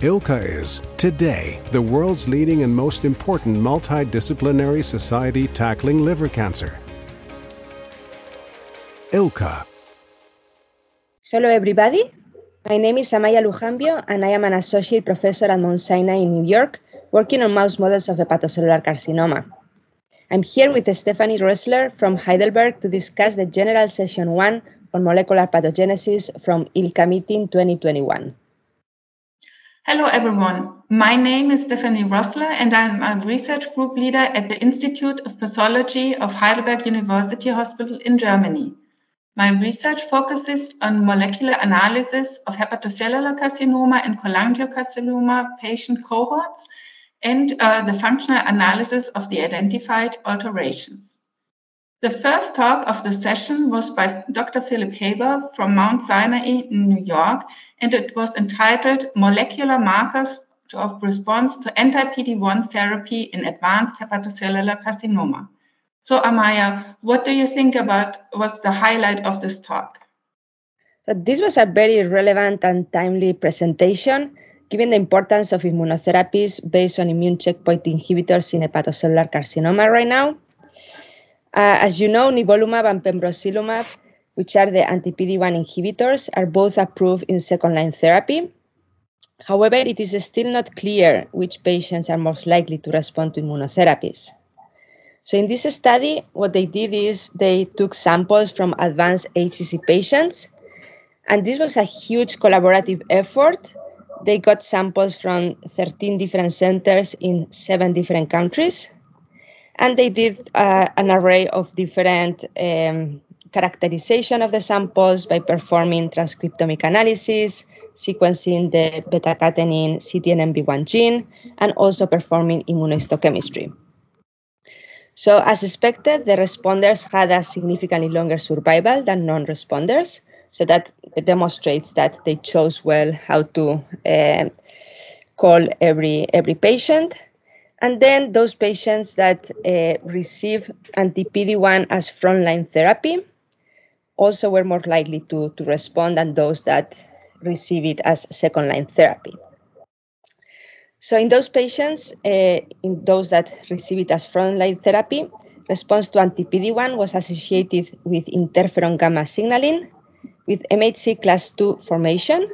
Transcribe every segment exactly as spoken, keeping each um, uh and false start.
I L C A is, today, the world's leading and most important multidisciplinary society tackling liver cancer. I L C A. Hello, everybody. My name is Amaia Lujambio, and I am an associate professor at Mount Sinai in New York, working on mouse models of hepatocellular carcinoma. I'm here with Stephanie Roessler from Heidelberg to discuss the General Session one on Molecular Pathogenesis from I L C A Meeting twenty twenty-one. Hello, everyone. My name is Stephanie Roessler, and I'm a research group leader at the Institute of Pathology of Heidelberg University Hospital in Germany. My research focuses on molecular analysis of hepatocellular carcinoma and cholangiocarcinoma patient cohorts and uh, the functional analysis of the identified alterations. The first talk of the session was by Doctor Philip Haber from Mount Sinai in New York, and it was entitled Molecular Markers of Response to Anti-P D one Therapy in Advanced Hepatocellular Carcinoma. So, Amaia, what do you think about was the highlight of this talk? So this was a very relevant and timely presentation, given the importance of immunotherapies based on immune checkpoint inhibitors in hepatocellular carcinoma right now. Uh, as you know, nivolumab and pembrolizumab, which are the anti-P D one inhibitors, are both approved in second-line therapy. However, it is still not clear which patients are most likely to respond to immunotherapies. So in this study, what they did is they took samples from advanced H C C patients, and this was a huge collaborative effort. They got samples from thirteen different centers in seven different countries, and they did uh, an array of different um, characterization of the samples by performing transcriptomic analysis, sequencing the beta-catenin C T N N B one gene, and also performing immunohistochemistry. So, as expected, the responders had a significantly longer survival than non-responders. So that demonstrates that they chose well how to uh, call every, every patient. And then those patients that uh, receive anti-P D one as frontline therapy also were more likely to, to respond than those that receive it as second-line therapy. So in those patients, uh, in those that receive it as frontline therapy, response to anti-P D one was associated with interferon gamma signaling, with M H C class two formation,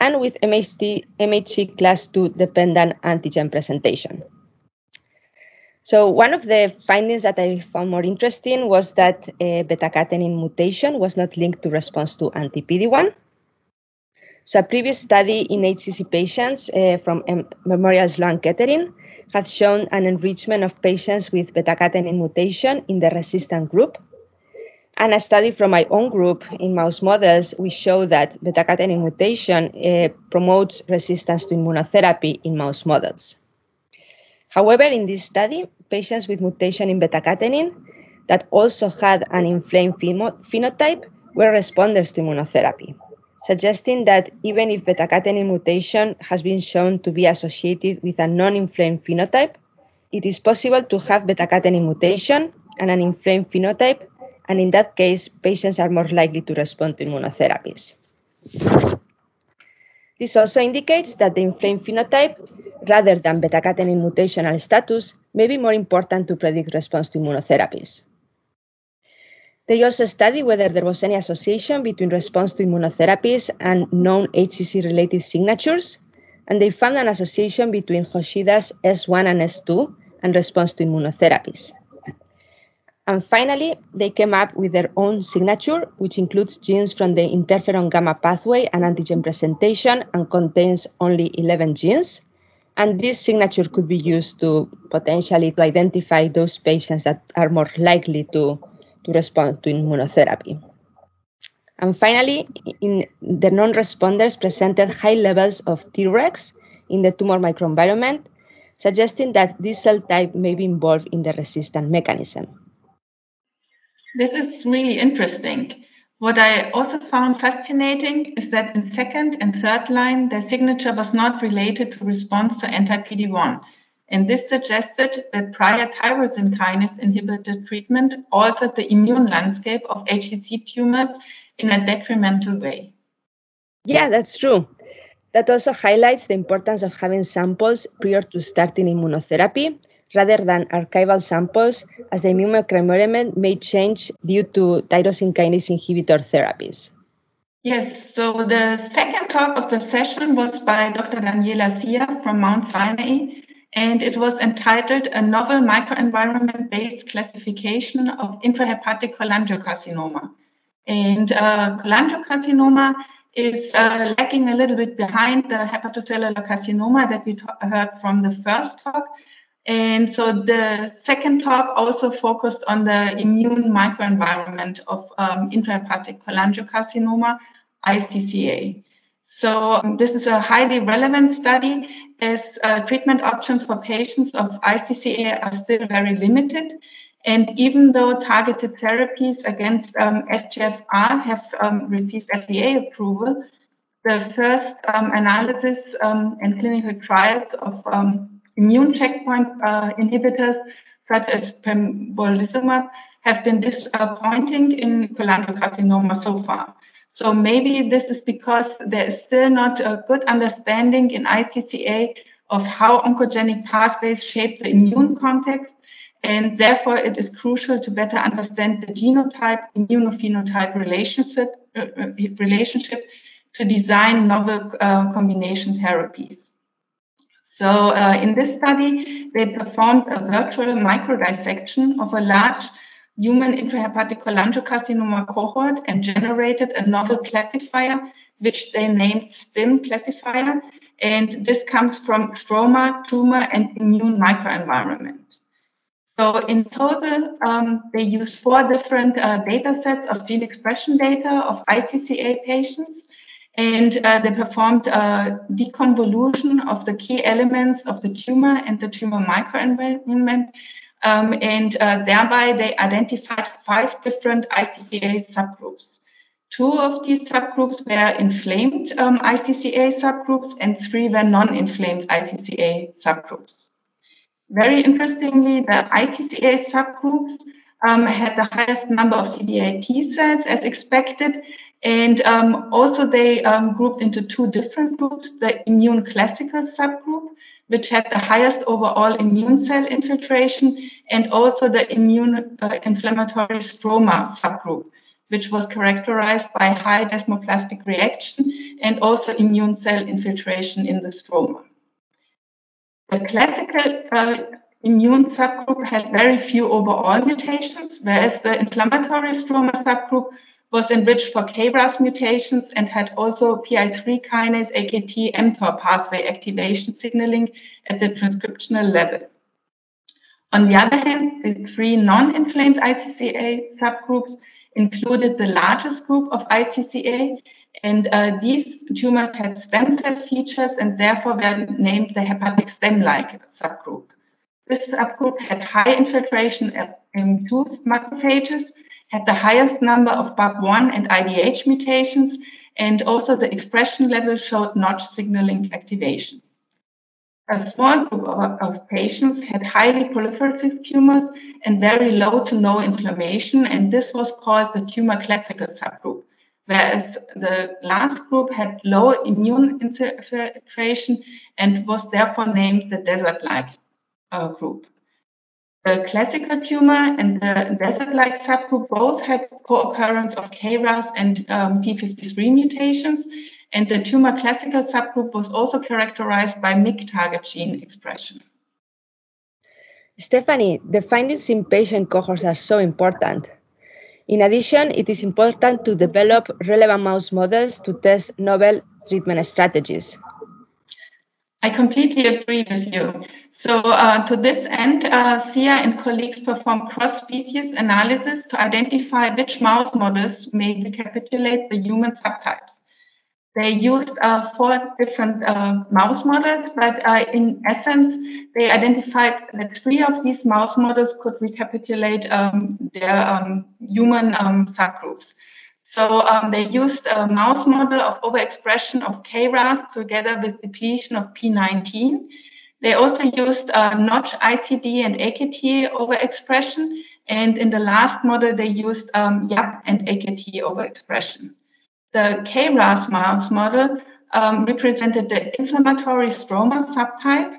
and with M H C class two dependent antigen presentation. So one of the findings that I found more interesting was that uh, beta-catenin mutation was not linked to response to anti-P D one. So a previous study in H C C patients uh, from M Memorial Sloan-Kettering has shown an enrichment of patients with beta-catenin mutation in the resistant group. And a study from my own group in mouse models, we show that beta-catenin mutation uh, promotes resistance to immunotherapy in mouse models. However, in this study, patients with mutation in beta-catenin that also had an inflamed phenotype were responders to immunotherapy, suggesting that even if beta-catenin mutation has been shown to be associated with a non-inflamed phenotype, it is possible to have beta-catenin mutation and an inflamed phenotype, and in that case, patients are more likely to respond to immunotherapies. This also indicates that the inflamed phenotype, rather than beta-catenin mutational status, may be more important to predict response to immunotherapies. They also studied whether there was any association between response to immunotherapies and known H C C-related signatures, and they found an association between Hoshida's S one and S two and response to immunotherapies. And finally, they came up with their own signature, which includes genes from the interferon gamma pathway and antigen presentation and contains only eleven genes. And this signature could be used to potentially to identify those patients that are more likely to to respond to immunotherapy. And finally, in the non-responders presented high levels of T regs in the tumor microenvironment, suggesting that this cell type may be involved in the resistance mechanism. This is really interesting. What I also found fascinating is that in second and third line, the signature was not related to response to anti-P D one. And this suggested that prior tyrosine kinase inhibitor treatment altered the immune landscape of H C C tumors in a detrimental way. Yeah, that's true. That also highlights the importance of having samples prior to starting immunotherapy, rather than archival samples, as the immune microenvironment may change due to tyrosine kinase inhibitor therapies. Yes, so the second talk of the session was by Doctor Daniela Sia from Mount Sinai, and it was entitled A Novel Microenvironment-Based Classification of Intrahepatic Cholangiocarcinoma. And uh, cholangiocarcinoma is uh, lagging a little bit behind the hepatocellular carcinoma that we heard from the first talk. And so the second talk also focused on the immune microenvironment of um, intrahepatic cholangiocarcinoma, I C C A. So um, this is a highly relevant study as uh, treatment options for patients of I C C A are still very limited. And even though targeted therapies against um, F G F R have um, received F D A approval, the first um, analysis um, and clinical trials of um, immune checkpoint uh, inhibitors, such as pembrolizumab, have been disappointing in cholangiocarcinoma so far. So maybe this is because there is still not a good understanding in I C C A of how oncogenic pathways shape the immune context, and therefore it is crucial to better understand the genotype-immunophenotype relationship, uh, relationship to design novel uh, combination therapies. So uh, in this study, they performed a virtual microdissection of a large human intrahepatic cholangiocarcinoma cohort and generated a novel classifier, which they named STIM classifier. And this comes from stroma, tumor, and immune microenvironment. So in total, um, they used four different uh, data sets of gene expression data of I C C A patients. And uh, they performed a deconvolution of the key elements of the tumor and the tumor microenvironment. Um, and uh, thereby, they identified five different I C C A subgroups. Two of these subgroups were inflamed um, I C C A subgroups, and three were non-inflamed I C C A subgroups. Very interestingly, the I C C A subgroups um, had the highest number of CD8 T cells, as expected. And um, also they um, grouped into two different groups, the immune classical subgroup, which had the highest overall immune cell infiltration, and also the immune uh, inflammatory stroma subgroup, which was characterized by high desmoplastic reaction and also immune cell infiltration in the stroma. The classical uh, immune subgroup had very few overall mutations, whereas the inflammatory stroma subgroup was enriched for K RAS mutations and had also P I three kinase, A K T, mTOR pathway activation signaling at the transcriptional level. On the other hand, the three non-inflamed I C C A subgroups included the largest group of I C C A, and uh, these tumors had stem cell features and therefore were named the hepatic stem-like subgroup. This subgroup had high infiltration of M two macrophages, had the highest number of B A P one and I D H mutations, and also the expression level showed Notch signaling activation. A small group of patients had highly proliferative tumors and very low to no inflammation, and this was called the tumor classical subgroup, whereas the last group had low immune infiltration and was therefore named the desert-like uh, group. The classical tumor and the desert-like subgroup both had co-occurrence of K RAS and um, P fifty-three mutations, and the tumor classical subgroup was also characterized by M Y C target gene expression. Stephanie, the findings in patient cohorts are so important. In addition, it is important to develop relevant mouse models to test novel treatment strategies. I completely agree with you. So uh, to this end, uh, Sia and colleagues performed cross-species analysis to identify which mouse models may recapitulate the human subtypes. They used uh, four different uh, mouse models, but uh, in essence, they identified that three of these mouse models could recapitulate um, their um, human um, subgroups. So um, they used a mouse model of overexpression of K RAS together with depletion of P nineteen. They also used uh, Notch I C D and A K T overexpression. And in the last model, they used um, YAP and A K T overexpression. The K RAS mouse model um, represented the inflammatory stroma subtype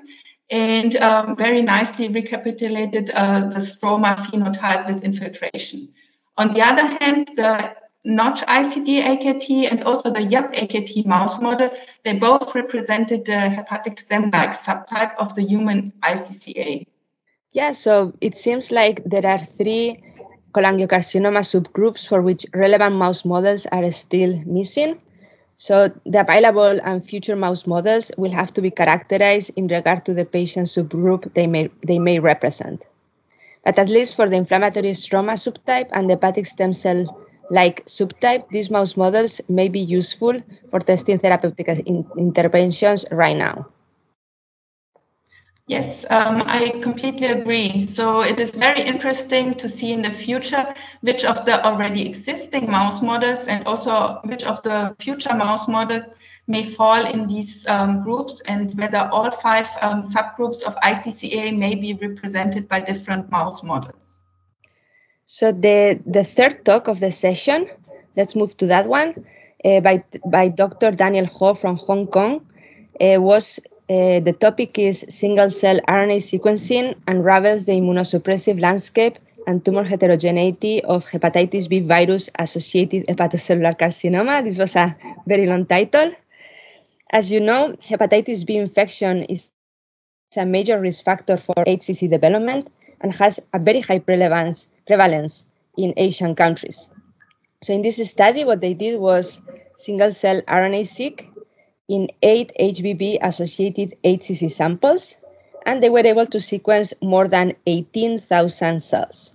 and um, very nicely recapitulated uh, the stroma phenotype with infiltration. On the other hand, the Notch I C D A K T and also the YAP A K T mouse model, they both represented the hepatic stem-like subtype of the human I C C A. Yeah, so it seems like there are three cholangiocarcinoma subgroups for which relevant mouse models are still missing. So the available and future mouse models will have to be characterized in regard to the patient subgroup they may, they may represent. But at least for the inflammatory stroma subtype and the hepatic stem cell like subtype, these mouse models may be useful for testing therapeutic in interventions right now. Yes, um, I completely agree. So it is very interesting to see in the future which of the already existing mouse models and also which of the future mouse models may fall in these um, groups and whether all five um, subgroups of I C C A may be represented by different mouse models. So the, the third talk of the session, let's move to that one, uh, by, by Doctor Daniel Ho from Hong Kong, uh, was uh, the topic is single-cell R N A sequencing unravels the immunosuppressive landscape and tumor heterogeneity of hepatitis B virus-associated hepatocellular carcinoma. This was a very long title. As you know, hepatitis B infection is a major risk factor for H C C development and has a very high relevance prevalence in Asian countries. So in this study, what they did was single-cell R N A-seq in eight H B V-associated H C C samples, and they were able to sequence more than eighteen thousand cells.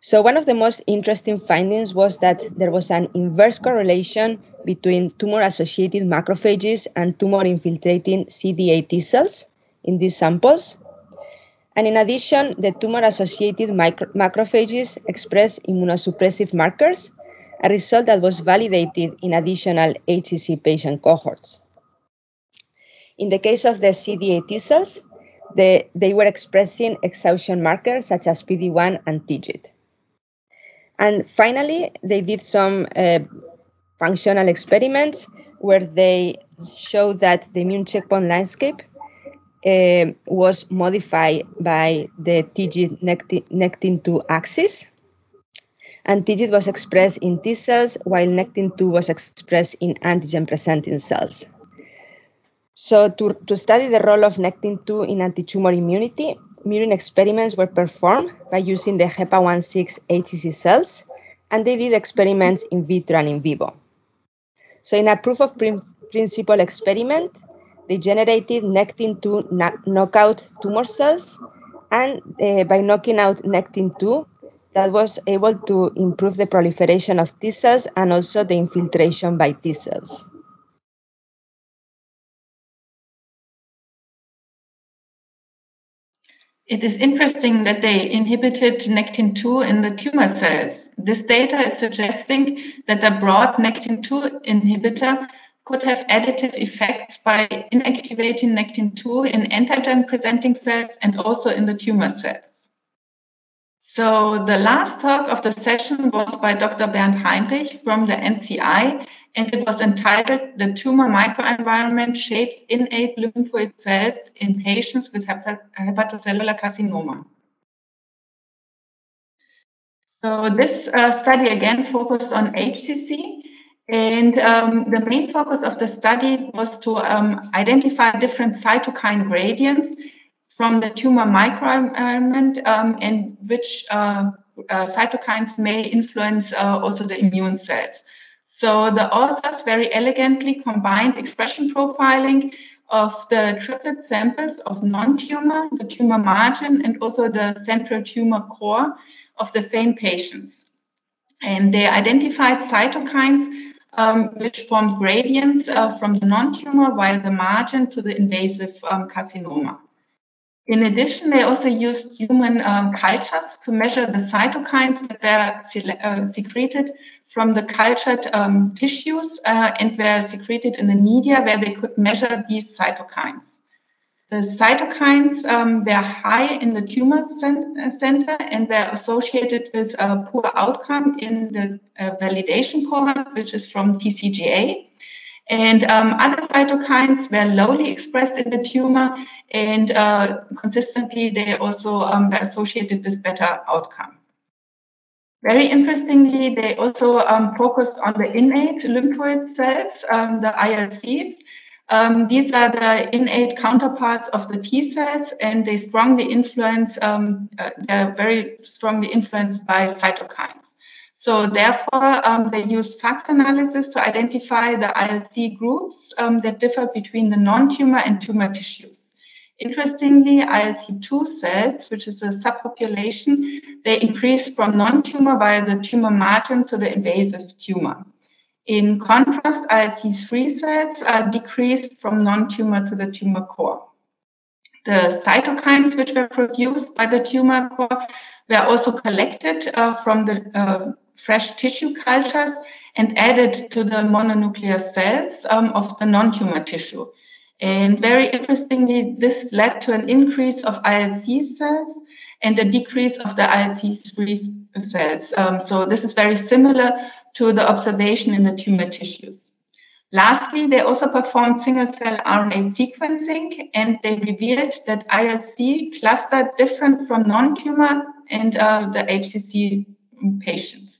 So one of the most interesting findings was that there was an inverse correlation between tumor-associated macrophages and tumor-infiltrating C D A T cells in these samples. And in addition, the tumor-associated macrophages express immunosuppressive markers, a result that was validated in additional H C C patient cohorts. In the case of the C D A T cells, the, they were expressing exhaustion markers such as P D one and T G I T. And finally, they did some uh, functional experiments where they showed that the immune checkpoint landscape Uh, was modified by the T G I T Nectin two axis. And T G I T was expressed in T cells, while Nectin two was expressed in antigen-presenting cells. So to, to study the role of Nectin two in antitumor immunity, murine experiments were performed by using the HEPA one six H C C cells, and they did experiments in vitro and in vivo. So in a proof of principle experiment, they generated Nectin two knockout tumor cells, and uh, by knocking out Nectin two, that was able to improve the proliferation of T cells and also the infiltration by T cells. It is interesting that they inhibited Nectin two in the tumor cells. This data is suggesting that a broad Nectin two inhibitor could have additive effects by inactivating Nectin two in antigen-presenting cells and also in the tumor cells. So the last talk of the session was by Doctor Bernd Heinrich from the N C I, and it was entitled "The Tumor Microenvironment Shapes Innate Lymphoid Cells in Patients with Hepatocellular Carcinoma." So this uh, study again focused on H C C. And um, the main focus of the study was to um, identify different cytokine gradients from the tumor microenvironment um, and which uh, uh, cytokines may influence uh, also the immune cells. So the authors very elegantly combined expression profiling of the triplet samples of non-tumor, the tumor margin, and also the central tumor core of the same patients. And they identified cytokines Um, which formed gradients uh, from the non-tumor while the margin to the invasive um, carcinoma. In addition, they also used human um, cultures to measure the cytokines that were se uh, secreted from the cultured um, tissues uh, and were secreted in the media where they could measure these cytokines. The cytokines um, were high in the tumor center and were associated with a poor outcome in the uh, validation cohort, which is from T C G A. And um, other cytokines were lowly expressed in the tumor, and uh, consistently they also um, were associated with better outcome. Very interestingly, they also um, focused on the innate lymphoid cells, um, the I L Cs. Um, these are the innate counterparts of the T cells, and they strongly influence, um, uh, they're very strongly influenced by cytokines. So therefore, um, they use FACS analysis to identify the I L C groups um, that differ between the non-tumor and tumor tissues. Interestingly, I L C two cells, which is a subpopulation, they increase from non-tumor via the tumor margin to the invasive tumor. In contrast, I L C three cells are decreased from non-tumor to the tumor core. The cytokines which were produced by the tumor core were also collected uh, from the uh, fresh tissue cultures and added to the mononuclear cells um, of the non-tumor tissue. And very interestingly, this led to an increase of I L C cells and a decrease of the I L C three cells. Um, so this is very similar to the observation in the tumor tissues. Lastly, they also performed single-cell R N A sequencing, and they revealed that I L C clustered different from non-tumor and uh, the H C C patients.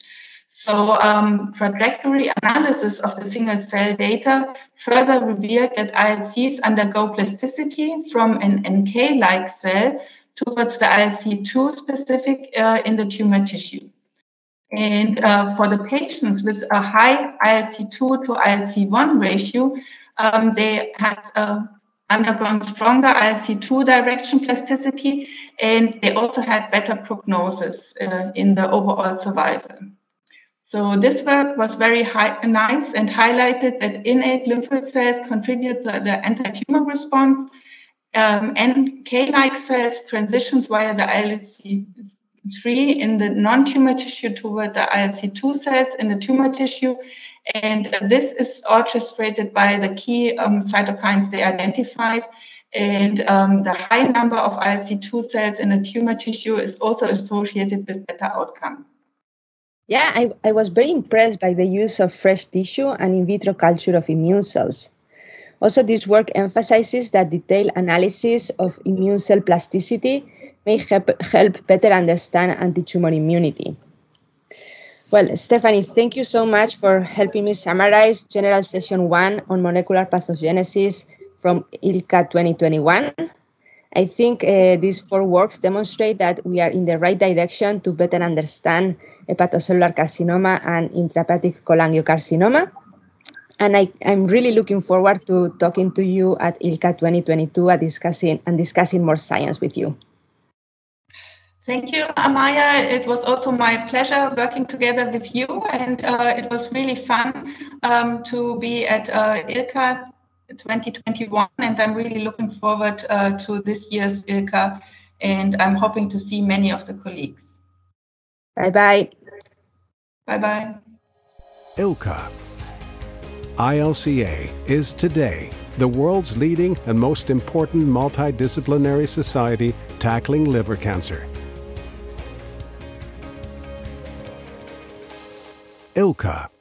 So um, trajectory analysis of the single-cell data further revealed that I L Cs undergo plasticity from an N K-like cell towards the I L C two specific uh, in the tumor tissue. And uh, for the patients with a high I L C two to I L C one ratio, um, they had uh, undergone stronger I L C two direction plasticity, and they also had better prognosis uh, in the overall survival. So this work was very high, nice and highlighted that innate lymphoid cells contribute to the anti-tumor response, um, and K-like cells transitions via the I L C three in the non-tumor tissue toward the I L C two cells in the tumor tissue. And this is orchestrated by the key um, cytokines they identified. And um, the high number of I L C two cells in the tumor tissue is also associated with better outcome. Yeah, I, I was very impressed by the use of fresh tissue and in vitro culture of immune cells. Also, this work emphasizes that detailed analysis of immune cell plasticity may help, help better understand anti-tumor immunity. Well, Stephanie, thank you so much for helping me summarize General Session one on molecular pathogenesis from I L C A twenty twenty-one. I think uh, these four works demonstrate that we are in the right direction to better understand hepatocellular carcinoma and intrahepatic cholangiocarcinoma. And I, I'm really looking forward to talking to you at I L C A twenty twenty-two and discussing, and discussing more science with you. Thank you, Amaia. It was also my pleasure working together with you, and uh, it was really fun um, to be at uh, I L C A twenty twenty-one, and I'm really looking forward uh, to this year's I L C A, and I'm hoping to see many of the colleagues. Bye-bye. Bye-bye. I L C A. I L C A is today the world's leading and most important multidisciplinary society tackling liver cancer. I L C A